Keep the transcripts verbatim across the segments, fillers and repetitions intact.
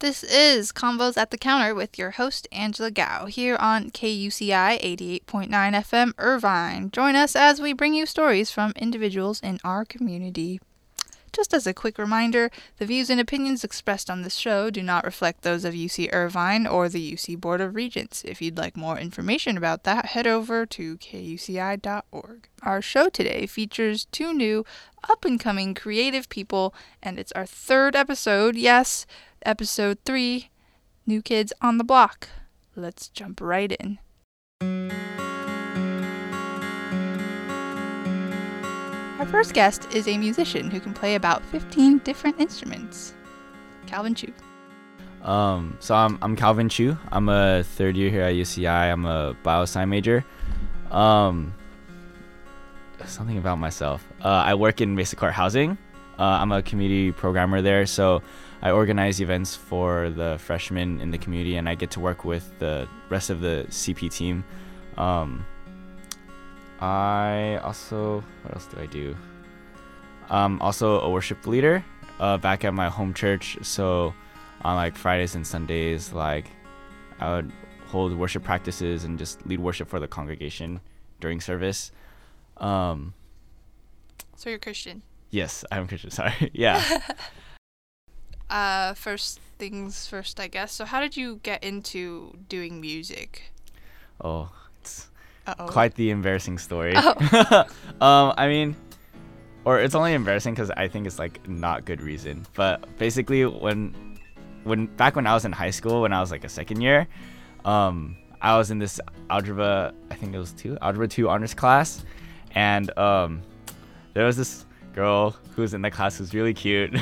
This is Convos at the Counter with your host, Angela Gao, here on K U C I eighty-eight point nine F M Irvine. Join us as we bring you stories from individuals in our community. Just as a quick reminder, the views and opinions expressed on this show do not reflect those of U C Irvine or the U C Board of Regents. If you'd like more information about that, head over to K U C I dot org. Our show today features two new, up-and-coming creative people, and it's our third episode, yes, episode three, New Kids on the Block. Let's jump right in. Our first guest is a musician who can play about fifteen different instruments. Calvin Chu. Um, so I'm I'm Calvin Chu. I'm a third year here at U C I. I'm a bioscience major. Um, something about myself. Uh, I work in Mesa Court housing. Uh, I'm a community programmer there, so I organize events for the freshmen in the community, and I get to work with the rest of the C P team. Um, I also, what else do I do? I'm also a worship leader uh, back at my home church. So on like Fridays and Sundays, like I would hold worship practices and just lead worship for the congregation during service. Um, so you're Christian? Yes, I'm Christian. Sorry. Yeah. uh, first things first, I guess. So how did you get into doing music? Oh, it's... Uh-oh. Quite the embarrassing story. Oh. um, I mean, or it's only embarrassing because I think it's like not good reason. But basically, when, when back when I was in high school, when I was like a second year, um, I was in this algebra. I think it was two algebra two honors class, and um, there was this girl who was in the class who's really cute,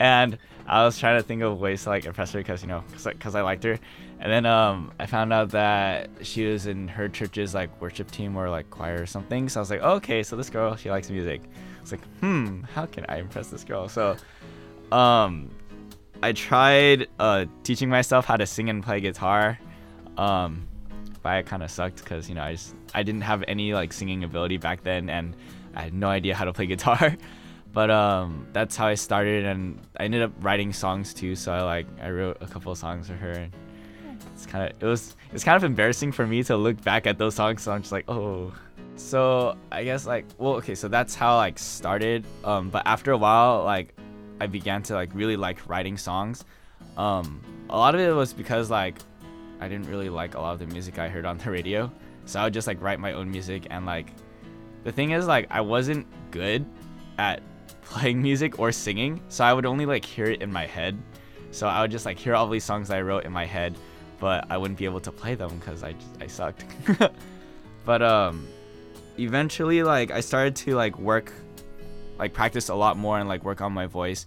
and I was trying to think of ways to like impress her because you know because I liked her. And then um, I found out that she was in her church's like worship team or like choir or something. So I was like, oh, okay, so this girl, she likes music. I was like, hmm, how can I impress this girl? So um, I tried uh, teaching myself how to sing and play guitar. Um, but I kind of sucked because, you know, I just I didn't have any like singing ability back then. And I had no idea how to play guitar. But um, that's how I started. And I ended up writing songs, too. So I like I wrote a couple of songs for her. And It's kind of it was it's kind of embarrassing for me to look back at those songs, so I'm just like, oh. So I guess like well okay so that's how like started. Um, but after a while like I began to like really like writing songs. Um, a lot of it was because like I didn't really like a lot of the music I heard on the radio, so I would just like write my own music. And like the thing is like I wasn't good at playing music or singing, so I would only like hear it in my head. So I would just like hear all these songs that I wrote in my head, but I wouldn't be able to play them because I, I sucked. But um, eventually, like, I started to, like, work, like, practice a lot more and, like, work on my voice.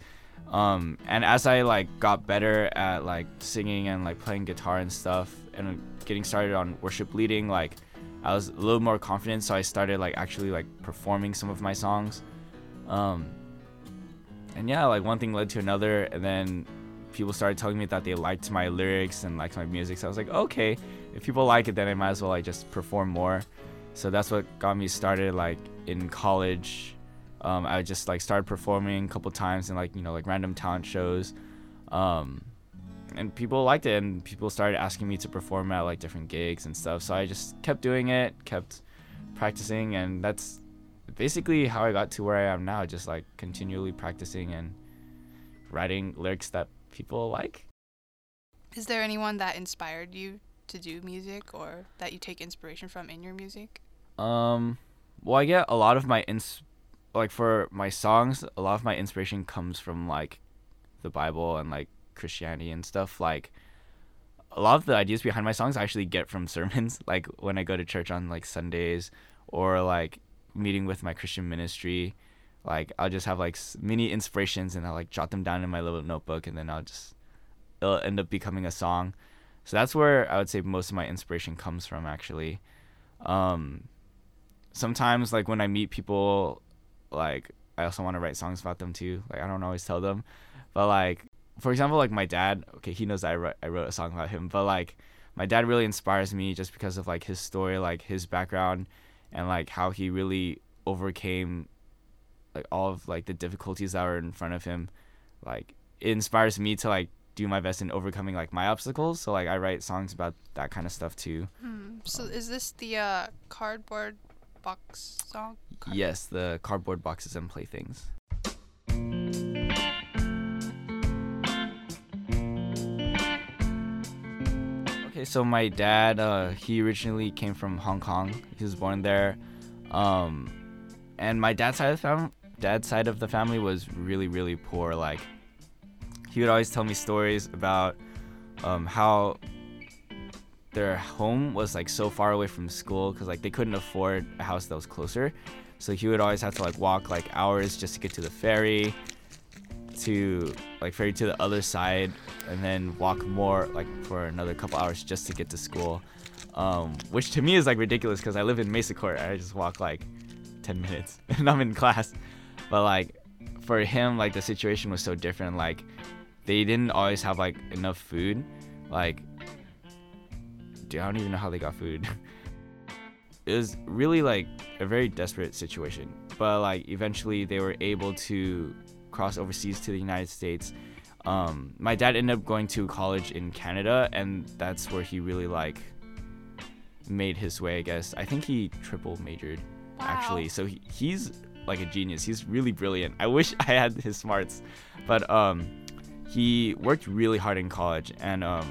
Um, and as I, like, got better at, like, singing and, like, playing guitar and stuff and getting started on worship leading, like, I was a little more confident, so I started, like, actually, like, performing some of my songs. Um, and, yeah, like, one thing led to another, and then people started telling me that they liked my lyrics and liked my music, so I was like, okay, if people like it, then I might as well like just perform more. So that's what got me started. Like in college, um, I just like started performing a couple times in like you know like random talent shows, um, and people liked it, and people started asking me to perform at like different gigs and stuff. So I just kept doing it, kept practicing, and that's basically how I got to where I am now. Just like continually practicing and writing lyrics that people like. Is there anyone that inspired you to do music or that you take inspiration from in your music? Um, well, I get a lot of my ins- like for my songs, a lot of my inspiration comes from like the Bible and like Christianity and stuff. Like a lot of the ideas behind my songs I actually get from sermons, like when I go to church on like Sundays or like meeting with my Christian ministry. Like, I'll just have, like, mini inspirations, and I'll, like, jot them down in my little notebook, and then I'll just, it'll end up becoming a song. So that's where I would say most of my inspiration comes from, actually. Um, sometimes, like, when I meet people, like, I also want to write songs about them, too. Like, I don't always tell them. But, like, for example, like, my dad, okay, he knows that I wrote, I wrote a song about him. But, like, my dad really inspires me just because of, like, his story, like, his background, and, like, how he really overcame like all of like the difficulties that were in front of him. Like it inspires me to like do my best in overcoming, like, my obstacles. So, like, I write songs about that kind of stuff, too. Mm. So, um, is this the uh, cardboard box song? Cardboard? Yes, the cardboard boxes and playthings. Okay, so my dad, uh, he originally came from Hong Kong. He was born there. Um, and my dad's side of the fam- dad's side of the family was really, really poor. Like, he would always tell me stories about um, how their home was, like, so far away from school because, like, they couldn't afford a house that was closer. So he would always have to, like, walk, like, hours just to get to the ferry, to, like, ferry to the other side, and then walk more, like, for another couple hours just to get to school, um, which to me is, like, ridiculous because I live in Mesa Court. I just walk, like, ten minutes and I'm in class. But, like, for him, like, the situation was so different. Like, they didn't always have, like, enough food. Like, dude, I don't even know how they got food. It was really, like, a very desperate situation. But, like, eventually they were able to cross overseas to the United States. Um, my dad ended up going to college in Canada, and that's where he really, like, made his way, I guess. I think he triple majored, wow. actually. So he, he's, like, a genius. He's really brilliant. I wish I had his smarts. But, um... he worked really hard in college, and um,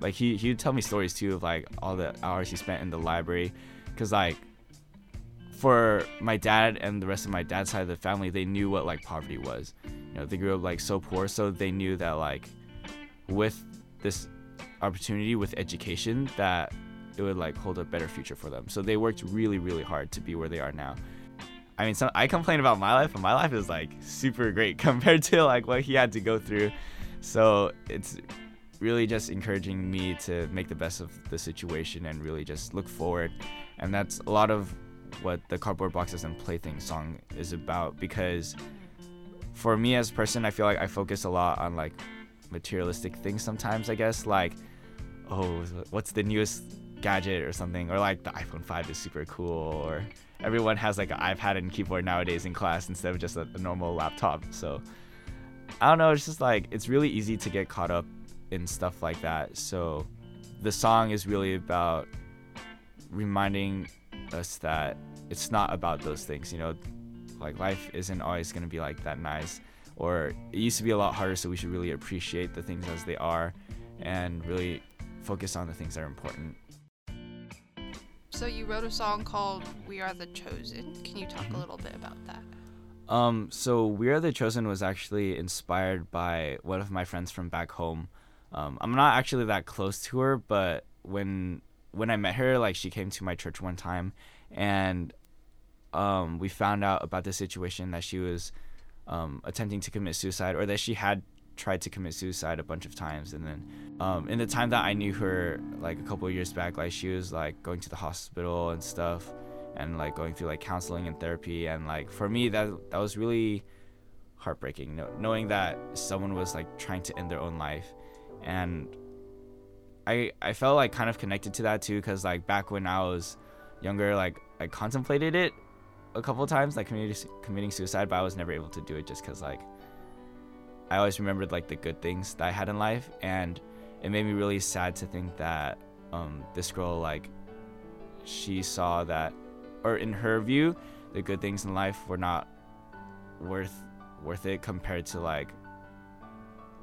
like he he would tell me stories too of, like, all the hours he spent in the library, because, like, for my dad and the rest of my dad's side of the family, they knew what, like, poverty was. You know, they grew up, like, so poor, so they knew that, like, with this opportunity, with education, that it would, like, hold a better future for them. So they worked really, really hard to be where they are now. I mean, some, I complain about my life, and my life is, like, super great compared to, like, what he had to go through. So it's really just encouraging me to make the best of the situation and really just look forward. And that's a lot of what the Cardboard Boxes and Playthings song is about, because for me as a person, I feel like I focus a lot on, like, materialistic things sometimes, I guess. Like, oh, what's the newest gadget or something? Or, like, the iPhone five is super cool, or... everyone has, like, an iPad and keyboard nowadays in class instead of just a, a normal laptop. So, I don't know, it's just, like, it's really easy to get caught up in stuff like that. So, the song is really about reminding us that it's not about those things, you know? Like, life isn't always going to be, like, that nice. Or, it used to be a lot harder, so we should really appreciate the things as they are and really focus on the things that are important. So you wrote a song called We Are the Chosen. Can you talk a little bit about that? Um, so We Are the Chosen was actually inspired by one of my friends from back home. Um, I'm not actually that close to her, but when when I met her, like, she came to my church one time, and um, we found out about the situation that she was um, attempting to commit suicide, or that she had tried to commit suicide a bunch of times. And then um in the time that I knew her, like, a couple of years back, like, she was, like, going to the hospital and stuff, and, like, going through, like, counseling and therapy. And, like, for me, that that was really heartbreaking, no, knowing that someone was, like, trying to end their own life. And I I felt, like, kind of connected to that too, because, like, back when I was younger, like, I contemplated it a couple of times, like, committing suicide, but I was never able to do it just because, like, I always remembered, like, the good things that I had in life, and it made me really sad to think that um, this girl, like, she saw that, or in her view, the good things in life were not worth worth it compared to, like,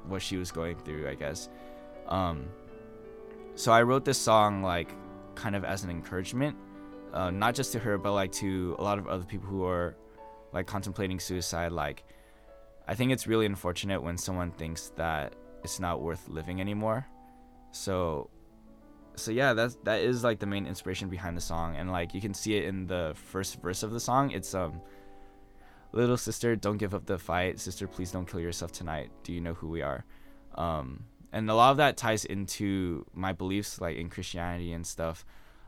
what she was going through, I guess. Um, so I wrote this song, like, kind of as an encouragement, uh, not just to her, but, like, to a lot of other people who are, like, contemplating suicide. Like, I think it's really unfortunate when someone thinks that it's not worth living anymore. So, so yeah, that's, that is, like, the main inspiration behind the song. And, like, you can see it in the first verse of the song. It's, um, little sister, don't give up the fight. Sister, please don't kill yourself tonight. Do you know who we are? Um, and a lot of that ties into my beliefs, like, in Christianity and stuff.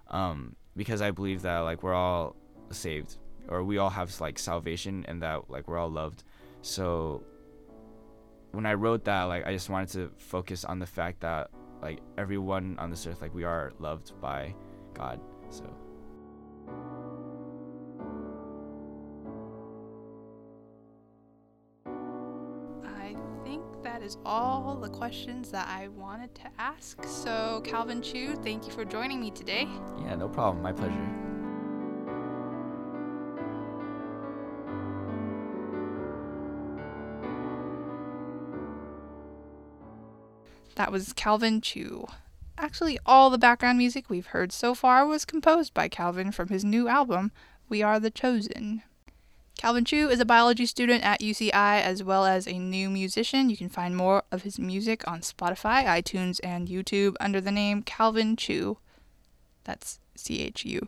Um, because I believe that, like, we're all saved, or we all have, like, salvation, and that, like, we're all loved. So when I wrote that, like, I just wanted to focus on the fact that, like, everyone on this earth, like, we are loved by God. So I think that is all the questions that I wanted to ask. So Calvin Chu, thank you for joining me today. Yeah, no problem. My pleasure. That was Calvin Chu. Actually, all the background music we've heard so far was composed by Calvin from his new album, We Are the Chosen. Calvin Chu is a biology student at U C I as well as a new musician. You can find more of his music on Spotify, iTunes, and YouTube under the name Calvin Chu. That's C H U.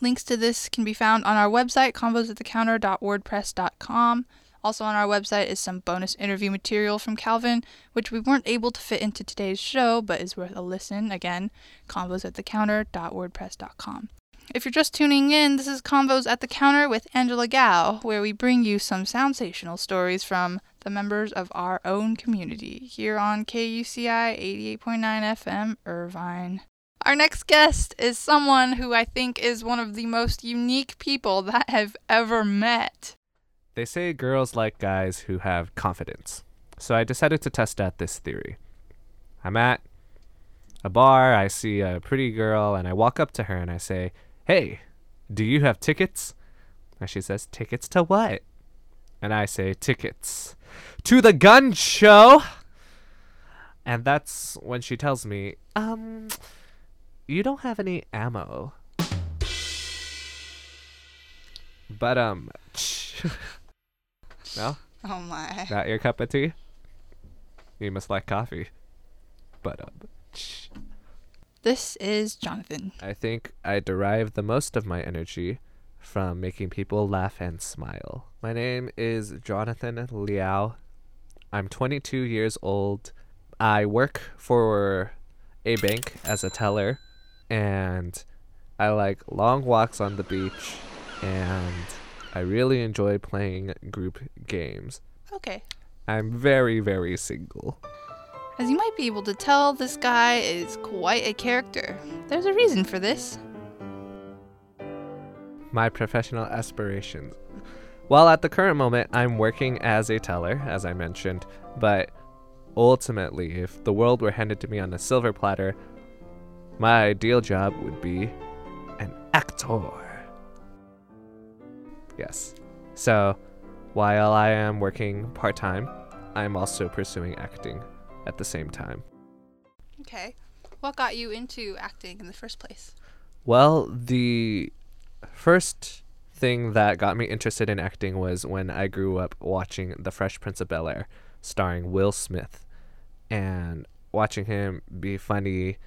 Links to this can be found on our website, convos at the counter dot wordpress dot com. Also on our website is some bonus interview material from Calvin, which we weren't able to fit into today's show, but is worth a listen. Again, convos at the counter dot wordpress dot com. If you're just tuning in, this is Convos at the Counter with Angela Gao, where we bring you some sensational stories from the members of our own community, here on K U C I eighty-eight point nine F M, Irvine. Our next guest is someone who I think is one of the most unique people that I've ever met. They say girls like guys who have confidence, so I decided to test out this theory. I'm at a bar, I see a pretty girl, and I walk up to her and I say, "Hey, do you have tickets?" And she says, "Tickets to what?" And I say, "Tickets to the gun show." And that's when she tells me, um, "You don't have any ammo." But, um, no? Oh my. Not your cup of tea? You must like coffee. But, um. This is Jonathan. I think I derive the most of my energy from making people laugh and smile. My name is Jonathan Liao. I'm twenty-two years old. I work for a bank as a teller, and I like long walks on the beach, and I really enjoy playing group games. Okay. I'm very, very single. As you might be able to tell, this guy is quite a character. There's a reason for this. My professional aspirations. Well, at the current moment, I'm working as a teller, as I mentioned, but ultimately, if the world were handed to me on a silver platter, my ideal job would be an actor. Yes. So, while I am working part-time, I'm also pursuing acting at the same time. Okay. What got you into acting in the first place? Well, the first thing that got me interested in acting was when I grew up watching The Fresh Prince of Bel-Air, starring Will Smith. And watching him be funny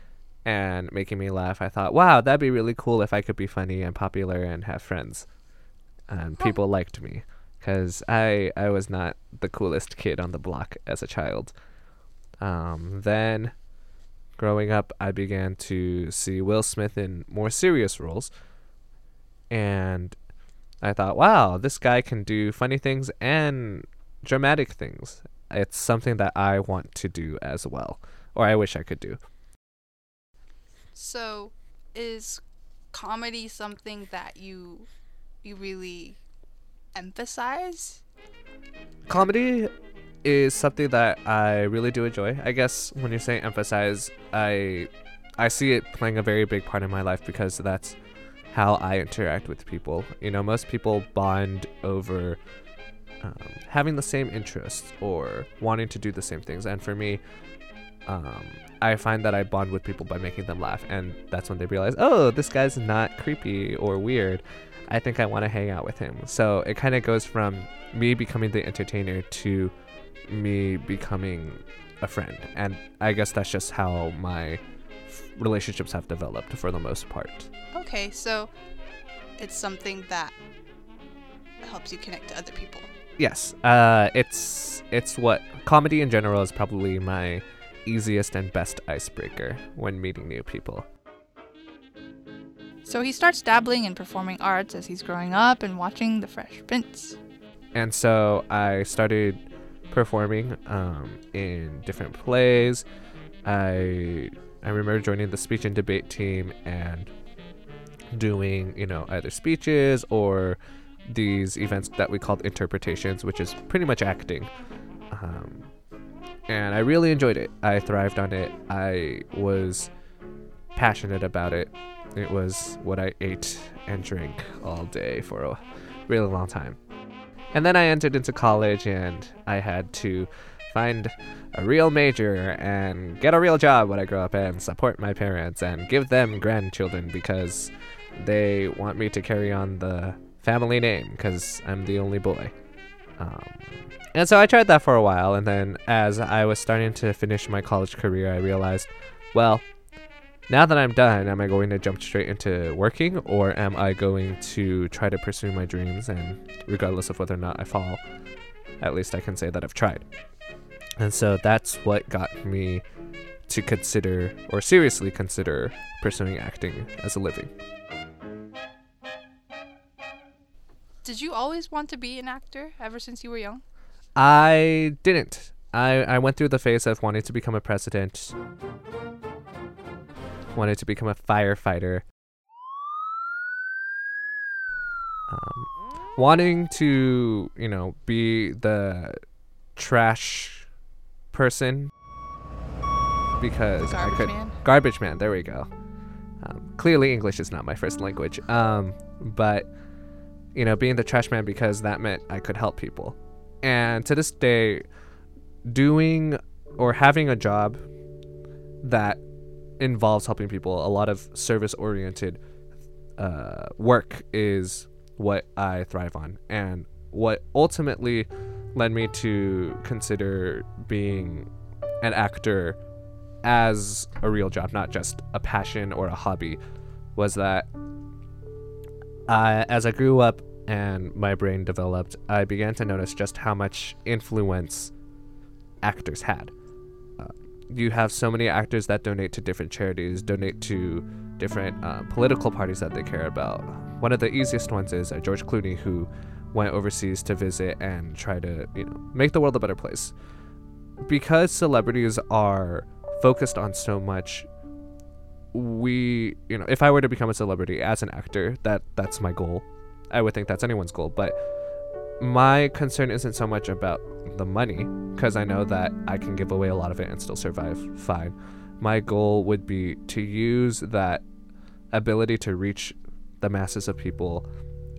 and making me laugh, I thought, wow, that'd be really cool if I could be funny and popular and have friends. And oh. People liked me, because I, I was not the coolest kid on the block as a child. Um, then, growing up, I began to see Will Smith in more serious roles, and I thought, wow, this guy can do funny things and dramatic things. It's something that I want to do as well, or I wish I could do. So, is comedy something that you, you really emphasize? Comedy is something that I really do enjoy. I guess when you say emphasize, I I see it playing a very big part in my life, because that's how I interact with people. You know, most people bond over um, having the same interests or wanting to do the same things. And for me, um, I find that I bond with people by making them laugh. And that's when they realize, oh, this guy's not creepy or weird. I think I want to hang out with him. So it kind of goes from me becoming the entertainer to me becoming a friend, and I guess that's just how my f- relationships have developed for the most part. Okay, so it's something that helps you connect to other people. Yes, uh, it's it's what comedy in general is probably my easiest and best icebreaker when meeting new people. So he starts dabbling in performing arts as he's growing up and watching The Fresh Prince. And so I started performing um, in different plays. I I remember joining the speech and debate team and doing, you know, either speeches or these events that we called interpretations, which is pretty much acting. Um, and I really enjoyed it. I thrived on it. I was passionate about it. It was what I ate and drank all day for a really long time. And then I entered into college, and I had to find a real major and get a real job when I grow up and support my parents and give them grandchildren because they want me to carry on the family name because I'm the only boy. Um, and so I tried that for a while, and then as I was starting to finish my college career, I realized, well, now that I'm done, am I going to jump straight into working, or am I going to try to pursue my dreams? And regardless of whether or not I fall, at least I can say that I've tried. And so that's what got me to consider, or seriously consider, pursuing acting as a living. Did you always want to be an actor ever since you were young? I didn't. I, I went through the phase of wanting to become a president, wanted to become a firefighter, um, wanting to, you know, be the trash person because garbage I could man. garbage man. There we go. Um, clearly, English is not my first language. Um, but you know, being the trash man because that meant I could help people. And to this day, doing or having a job that involves helping people, a lot of service-oriented uh, work is what I thrive on, and what ultimately led me to consider being an actor as a real job, not just a passion or a hobby, was that I, as I grew up and my brain developed, I began to notice just how much influence actors had. You have so many actors that donate to different charities, donate to different uh, political parties that they care about. One of the easiest ones is uh, George Clooney, who went overseas to visit and try to, you know, make the world a better place. Because celebrities are focused on so much, we, you know, if I were to become a celebrity as an actor, that that's my goal. I would think that's anyone's goal, but my concern isn't so much about the money, because I know that I can give away a lot of it and still survive fine. My goal would be to use that ability to reach the masses of people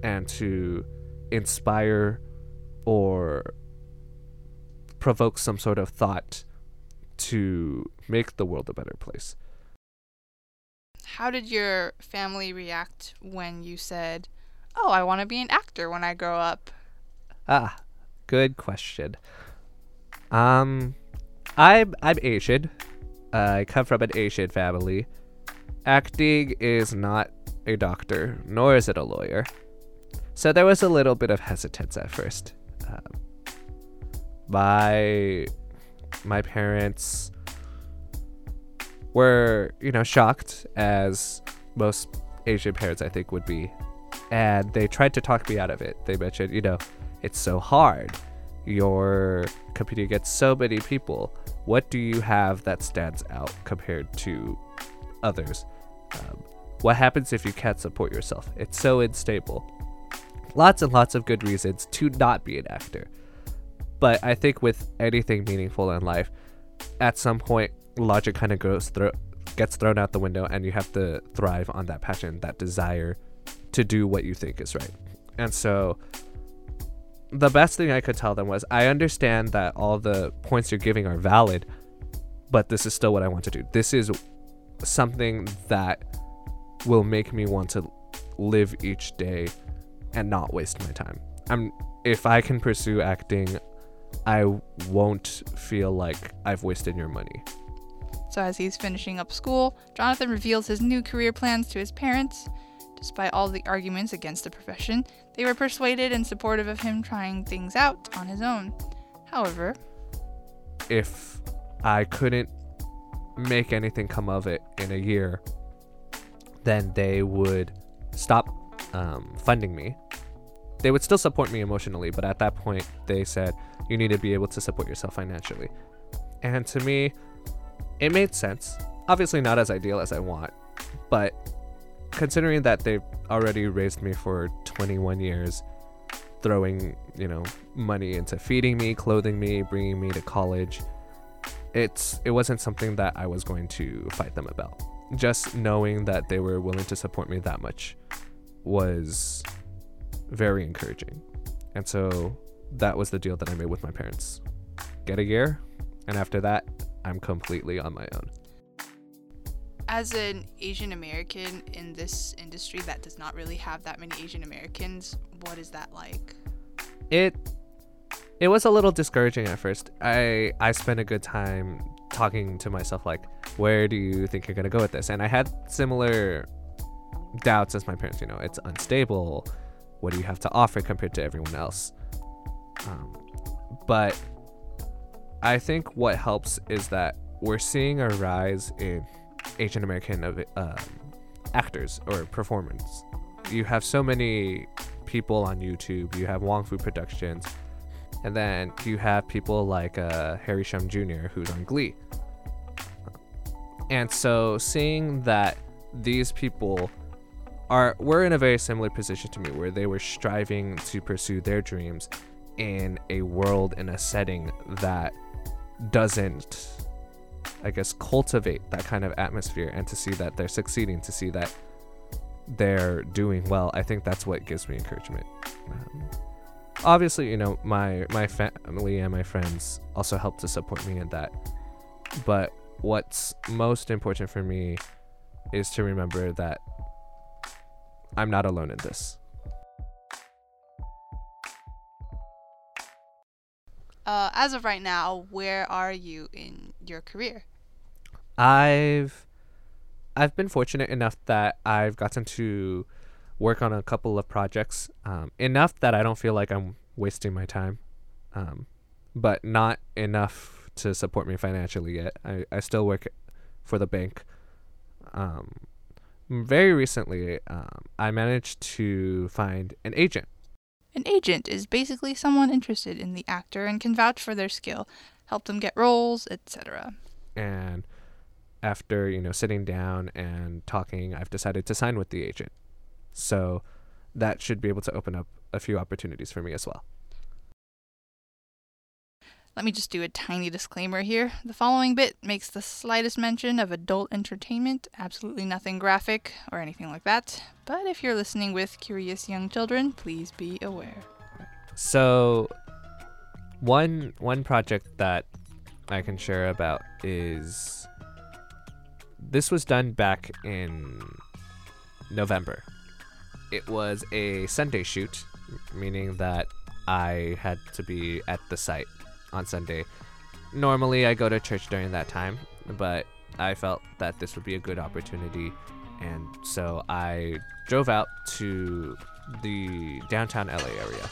and to inspire or provoke some sort of thought to make the world a better place. How did your family react when you said, oh, I want to be an actor when I grow up? Ah, good question. Um, I'm I'm Asian. Uh, I come from an Asian family. Acting is not a doctor, nor is it a lawyer. So there was a little bit of hesitance at first. Um, my my parents were, you know, shocked, as most Asian parents I think would be, and they tried to talk me out of it. They mentioned, you know, it's so hard. You're competing against so many people. What do you have that stands out compared to others? Um, what happens if you can't support yourself? It's so unstable. Lots and lots of good reasons to not be an actor. But I think with anything meaningful in life, at some point, logic kind of goes thro- gets thrown out the window, and you have to thrive on that passion, that desire to do what you think is right. And so the best thing I could tell them was, I understand that all the points you're giving are valid, but this is still what I want to do. This is something that will make me want to live each day and not waste my time. I'm, if I can pursue acting, I won't feel like I've wasted your money. So as he's finishing up school, Jonathan reveals his new career plans to his parents. Despite all the arguments against the profession, they were persuaded and supportive of him trying things out on his own. However, if I couldn't make anything come of it in a year, then they would stop um, funding me. They would still support me emotionally, but at that point they said, you need to be able to support yourself financially. And to me, it made sense. Obviously not as ideal as I want, but considering that they've already raised me for twenty-one years, throwing, you know, money into feeding me, clothing me, bringing me to college, it's it wasn't something that I was going to fight them about. Just knowing that they were willing to support me that much was very encouraging. And so that was the deal that I made with my parents. Get a year, and after that, I'm completely on my own. As an Asian American in this industry that does not really have that many Asian Americans, what is that like? It it was a little discouraging at first. I, I spent a good time talking to myself, like, where do you think you're going to go with this? And I had similar doubts as my parents. You know, it's unstable. What do you have to offer compared to everyone else? Um, but I think what helps is that we're seeing a rise in Asian American of uh, actors or performers. You have so many people on YouTube. You have Wong Fu Productions, and then you have people like uh, Harry Shum Junior, who's on Glee. And so seeing that these people are were in a very similar position to me, where they were striving to pursue their dreams in a world, in a setting that doesn't, I guess, cultivate that kind of atmosphere, and to see that they're succeeding, to see that they're doing well, I think that's what gives me encouragement. Um, obviously, you know, my, my family and my friends also help to support me in that. But what's most important for me is to remember that I'm not alone in this. Uh, as of right now, where are you in your career? I've I've been fortunate enough that I've gotten to work on a couple of projects, um, enough that I don't feel like I'm wasting my time, um, but not enough to support me financially yet. I, I still work for the bank. Um, very recently, um, I managed to find an agent. An agent is basically someone interested in the actor and can vouch for their skill, help them get roles, et cetera. And after, you know, sitting down and talking, I've decided to sign with the agent. So that should be able to open up a few opportunities for me as well. Let me just do a tiny disclaimer here. The following bit makes the slightest mention of adult entertainment, absolutely nothing graphic or anything like that. But if you're listening with curious young children, please be aware. So one one project that I can share about is, this was done back in November. It was a Sunday shoot, meaning that I had to be at the site on Sunday. Normally I go to church during that time, but I felt that this would be a good opportunity, and so I drove out to the downtown L A area,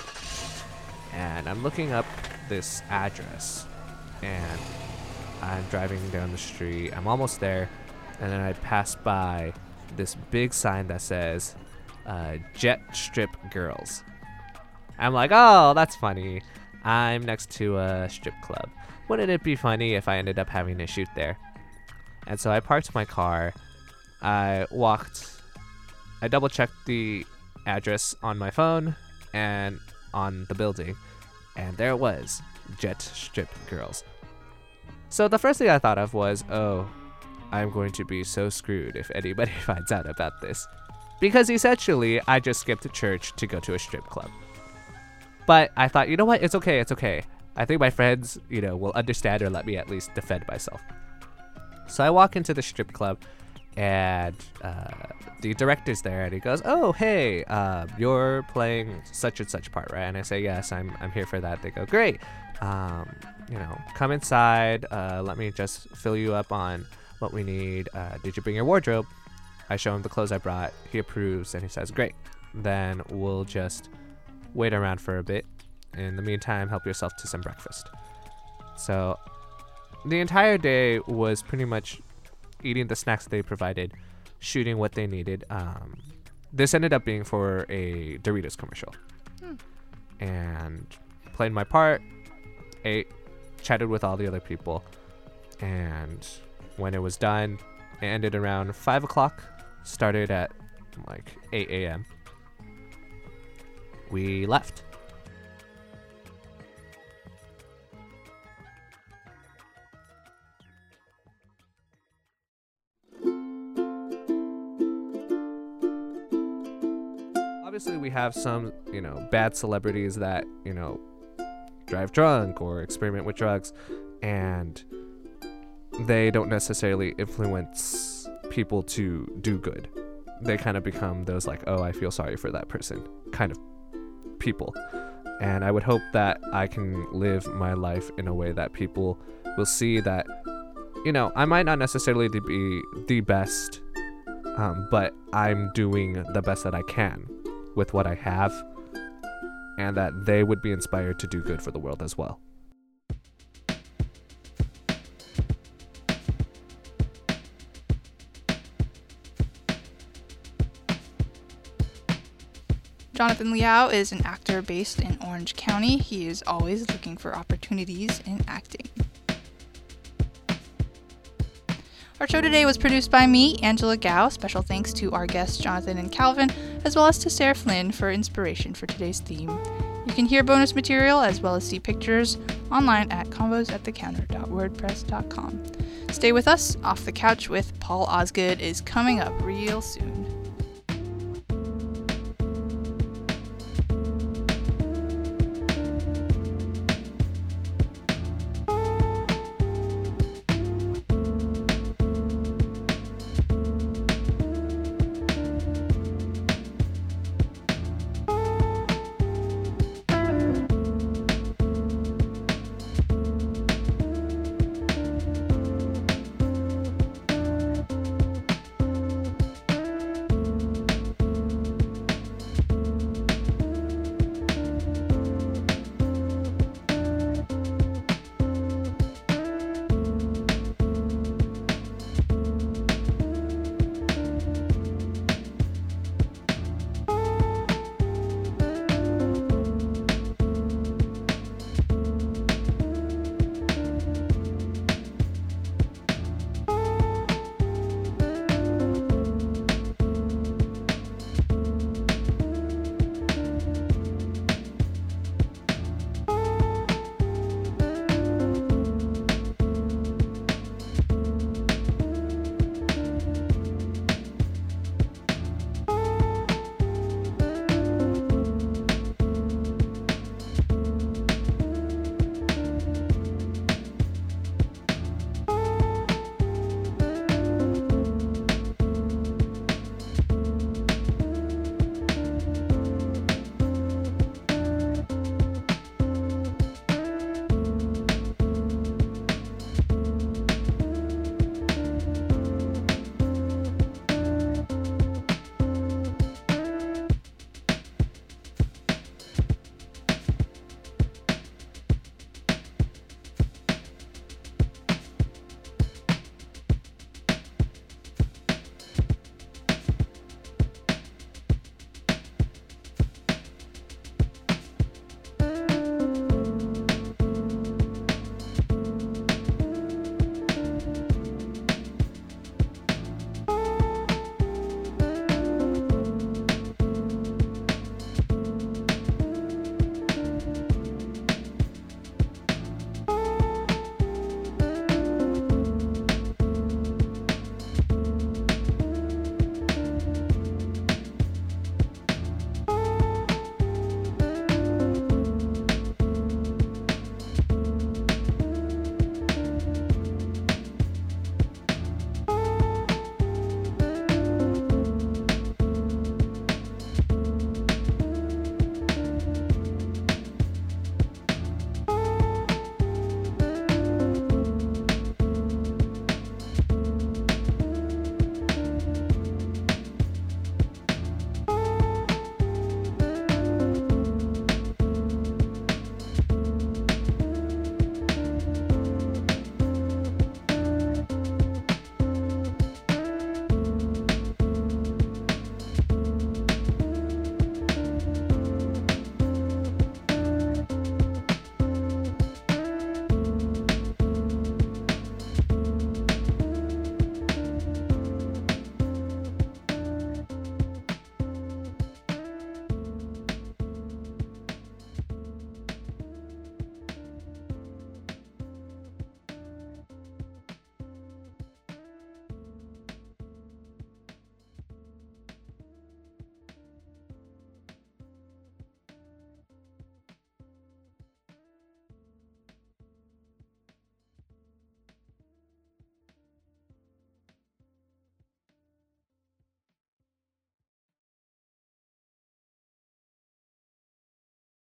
and I'm looking up this address, and I'm driving down the street. I'm almost there, and then I pass by this big sign that says uh, Jet Strip Girls. I'm like, oh, that's funny. I'm next to a strip club. Wouldn't it be funny if I ended up having to shoot there? And so I parked my car. I walked. I double checked the address on my phone and on the building, and there it was, Jet Strip Girls. So the first thing I thought of was, oh, I'm going to be so screwed if anybody finds out about this, because essentially I just skipped church to go to a strip club. But I thought, you know what? It's okay. It's okay. I think my friends, you know, will understand, or let me at least defend myself. So I walk into the strip club, and uh, the director's there, and he goes, "Oh, hey, uh, you're playing such and such part, right?" And I say, "Yes, I'm. I'm here for that." They go, "Great. Um, you know, come inside. Uh, let me just fill you up on what we need. Uh, did you bring your wardrobe?" I show him the clothes I brought. He approves, and he says, "Great. Then we'll just wait around for a bit. In the meantime, help yourself to some breakfast." So the entire day was pretty much eating the snacks they provided, shooting what they needed. Um, this ended up being for a Doritos commercial. Hmm. And played my part, ate, chatted with all the other people. And when it was done, it ended around five o'clock, started at like eight a.m. We left. Obviously, we have some, you know, bad celebrities that, you know, drive drunk or experiment with drugs, and they don't necessarily influence people to do good. They kind of become those like, oh, I feel sorry for that person kind of people. And I would hope that I can live my life in a way that people will see that, you know, I might not necessarily be the best, um, but I'm doing the best that I can with what I have, and that they would be inspired to do good for the world as well. Jonathan Liao is an actor based in Orange County. He is always looking for opportunities in acting. Our show today was produced by me, Angela Gao. Special thanks to our guests Jonathan and Calvin, as well as to Sarah Flynn for inspiration for today's theme. You can hear bonus material as well as see pictures online at combos at the counter dot wordpress dot com. Stay with us. Off the Couch with Paul Osgood is coming up real soon.